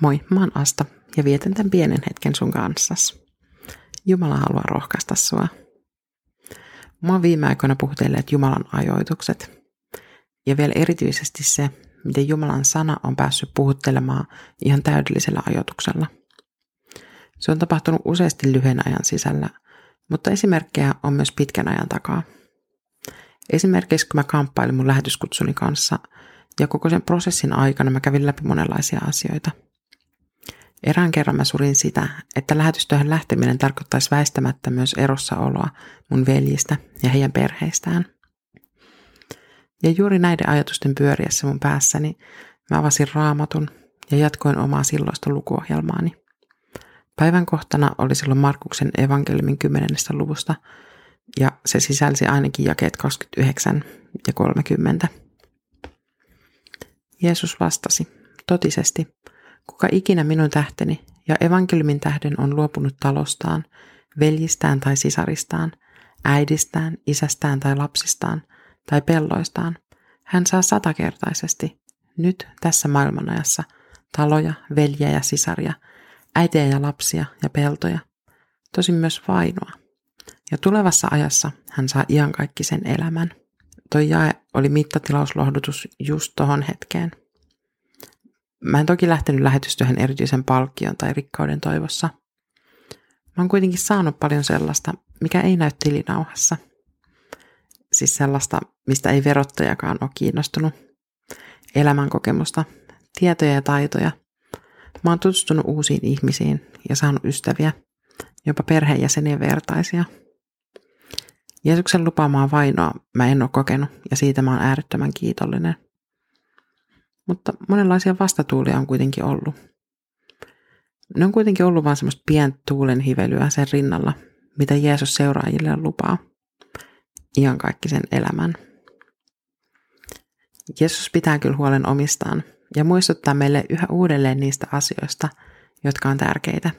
Moi, mä oon Asta ja vietän tämän pienen hetken sun kanssas. Jumala haluaa rohkaista sua. Mä oon viime aikoina puhutelleet Jumalan ajoitukset ja vielä erityisesti se, miten Jumalan sana on päässyt puhuttelemaan ihan täydellisellä ajoituksella. Se on tapahtunut useasti lyhyen ajan sisällä, mutta esimerkkejä on myös pitkän ajan takaa. Esimerkiksi kun mä kamppailin mun lähetyskutsuni kanssa ja koko sen prosessin aikana mä kävin läpi monenlaisia asioita. Erään kerran mä surin sitä, että lähetystyöhön lähteminen tarkoittaisi väistämättä myös erossaoloa mun veljistä ja heidän perheistään. Ja juuri näiden ajatusten pyöriessä mun päässäni mä avasin Raamatun ja jatkoin omaa silloista lukuohjelmaani. Päivän kohtana oli silloin Markuksen evankeliumin 10. luvusta ja se sisälsi ainakin jakeet 29 ja 30. Jeesus vastasi, totisesti, kuka ikinä minun tähteni ja evankeliumin tähden on luopunut talostaan, veljistään tai sisaristaan, äidistään, isästään tai lapsistaan tai pelloistaan, hän saa 100-kertaisesti, nyt tässä maailmanajassa, taloja, veljiä ja sisaria, äitejä ja lapsia ja peltoja, tosin myös vainoa. Ja tulevassa ajassa hän saa iankaikkisen elämän. Toi jae oli mittatilauslohdutus just tohon hetkeen. Mä en toki lähtenyt lähetystyöhön erityisen palkkion tai rikkauden toivossa. Mä oon kuitenkin saanut paljon sellaista, mikä ei näy tilinauhassa. Siis sellaista, mistä ei verottajakaan ole kiinnostunut. Elämänkokemusta, tietoja ja taitoja. Mä oon tutustunut uusiin ihmisiin ja saanut ystäviä, jopa perheenjäsenien vertaisia. Jeesuksen lupaamaa vainoa mä en ole kokenut ja siitä mä oon äärettömän kiitollinen. Mutta monenlaisia vastatuulia on kuitenkin ollut. Ne on kuitenkin ollut vaan semmoista pientä tuulen hivelyä sen rinnalla, mitä Jeesus seuraajille lupaa. Iankaikkisen elämän. Jeesus pitää kyllä huolen omistaan ja muistuttaa meille yhä uudelleen niistä asioista, jotka on tärkeitä.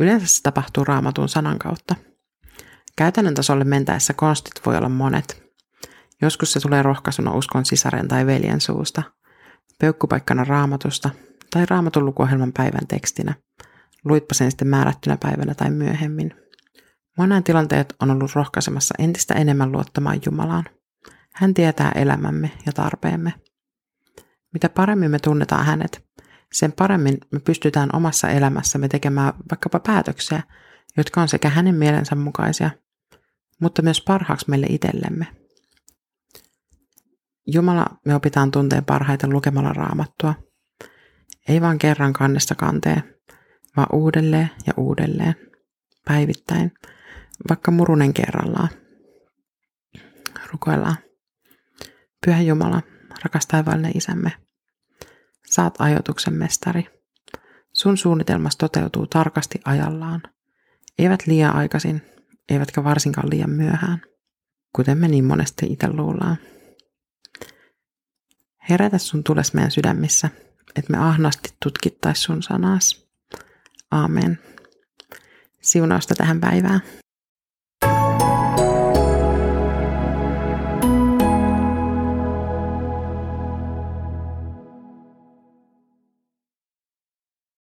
Yleensä se tapahtuu Raamatun sanan kautta. Käytännön tasolle mentäessä konstit voi olla monet. Joskus se tulee rohkaisuna uskon sisaren tai veljen suusta, peukkupaikkana Raamatusta tai Raamatun lukuohjelman päivän tekstinä. Luitpa sen sitten määrättynä päivänä tai myöhemmin. Monen tilanteet on ollut rohkaisemassa entistä enemmän luottamaan Jumalaan. Hän tietää elämämme ja tarpeemme. Mitä paremmin me tunnetaan hänet, sen paremmin me pystytään omassa elämässämme tekemään vaikkapa päätöksiä, jotka on sekä hänen mielensä mukaisia, mutta myös parhaaksi meille itsellemme. Jumala me opitaan tunteen parhaiten lukemalla Raamattua. Ei vaan kerran kannesta kanteen, vaan uudelleen ja uudelleen, päivittäin, vaikka murunen kerrallaan. Rukoillaan. Pyhä Jumala, rakas taivaallinen isämme, saat ajoituksen mestari. Sun suunnitelmas toteutuu tarkasti ajallaan. Eivät liian aikaisin, eivätkä varsinkaan liian myöhään, kuten me niin monesti itse luullaan. Herätä sun tules meidän sydämissä, että me ahnaasti tutkittais sun sanas. Aamen. Siunausta tähän päivään.